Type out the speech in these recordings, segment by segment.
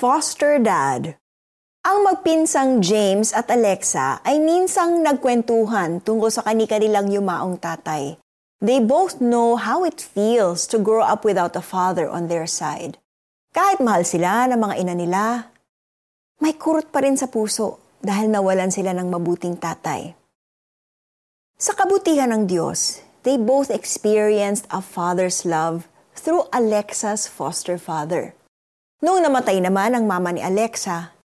foster dad. Ang magpinsang James at Alexa ay minsang nagkwentuhan tungkol sa kani-kanilang yumaong tatay. They both know how it feels to grow up without a father on their side. Kahit mahal sila ng mga ina nila, may kurot pa rin sa puso dahil nawalan sila ng mabuting tatay. Sa kabutihan ng Diyos, they both experienced a father's love through Alexa's foster father. Noong namatay naman ang mama ni Alexa,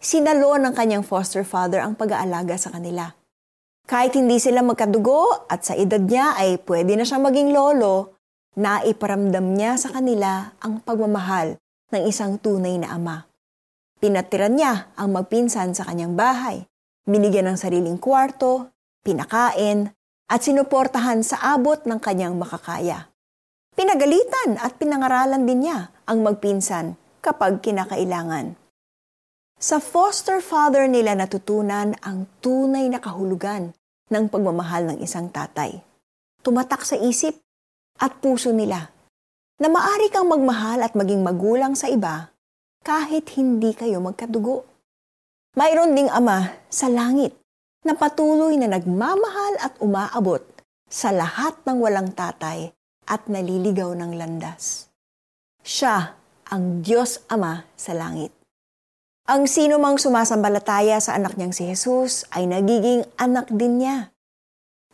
sinalo ng kanyang foster father ang pag-aalaga sa kanila. Kahit hindi sila magkadugo at sa edad niya ay pwede na siyang maging lolo, naiparamdam niya sa kanila ang pagmamahal ng isang tunay na ama. Pinatiran niya ang magpinsan sa kanyang bahay, binigyan ng sariling kwarto, pinakain, at sinuportahan sa abot ng kanyang makakaya. Pinagalitan at pinangaralan din niya ang magpinsan kapag kinakailangan. Sa foster father nila natutunan ang tunay na kahulugan ng pagmamahal ng isang tatay. Tumatak sa isip at puso nila na maaari kang magmahal at maging magulang sa iba kahit hindi kayo magkadugo. Mayroon ding ama sa langit na patuloy na nagmamahal at umaabot sa lahat ng walang tatay at naliligaw ng landas. Siya ang Diyos Ama sa langit. Ang sino mang sumasambalataya sa anak niyang si Jesus ay nagiging anak din niya.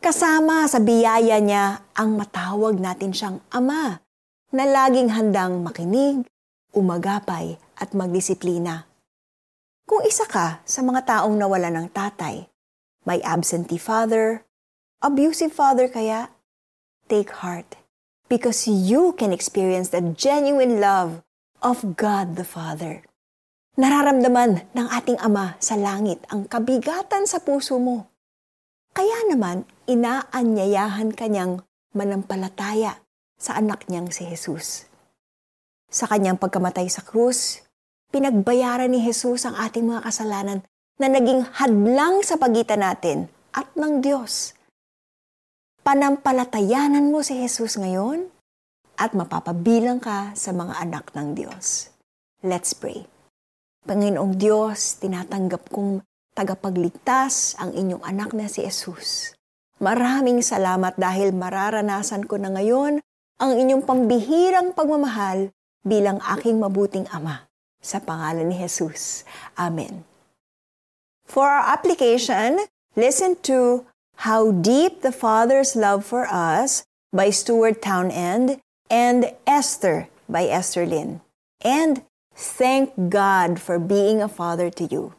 Kasama sa biyaya niya ang matawag natin siyang ama na laging handang makinig, umagapay at magdisiplina. Kung isa ka sa mga taong nawala ng tatay, may absentee father, abusive father kaya, take heart because you can experience the genuine love of God the Father. Nararamdaman ng ating Ama sa langit ang kabigatan sa puso mo. Kaya naman, inaanyayahan kanyang manampalataya sa anak niyang si Jesus. Sa kanyang pagkamatay sa krus, pinagbayaran ni Jesus ang ating mga kasalanan na naging hadlang sa pagitan natin at ng Diyos. Panampalatayanan mo si Jesus ngayon at mapapabilang ka sa mga anak ng Diyos. Let's pray. Panginoong Diyos, tinatanggap kong tagapagligtas ang inyong anak na si Jesus. Maraming salamat dahil mararanasan ko na ngayon ang inyong pambihirang pagmamahal bilang aking mabuting ama. Sa pangalan ni Jesus. Amen. For our application, listen to How Deep the Father's Love for Us by Stuart Townend and Esther by Esther Lynn. And Thank God for being a father to you.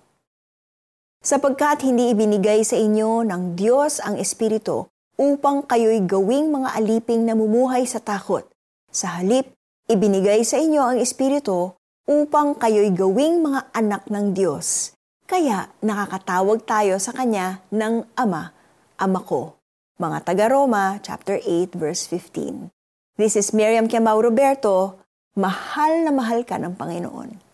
Sapagkat hindi ibinigay sa inyo ng Diyos ang Espiritu upang kayo'y gawing mga aliping namumuhay sa takot. Sa halip, ibinigay sa inyo ang Espiritu upang kayo'y gawing mga anak ng Diyos. Kaya nakakatawag tayo sa Kanya ng Ama, Ama ko. Mga taga-Roma, chapter 8, verse 15. This is Miriam Quimau Roberto. Mahal na mahal ka ng Panginoon.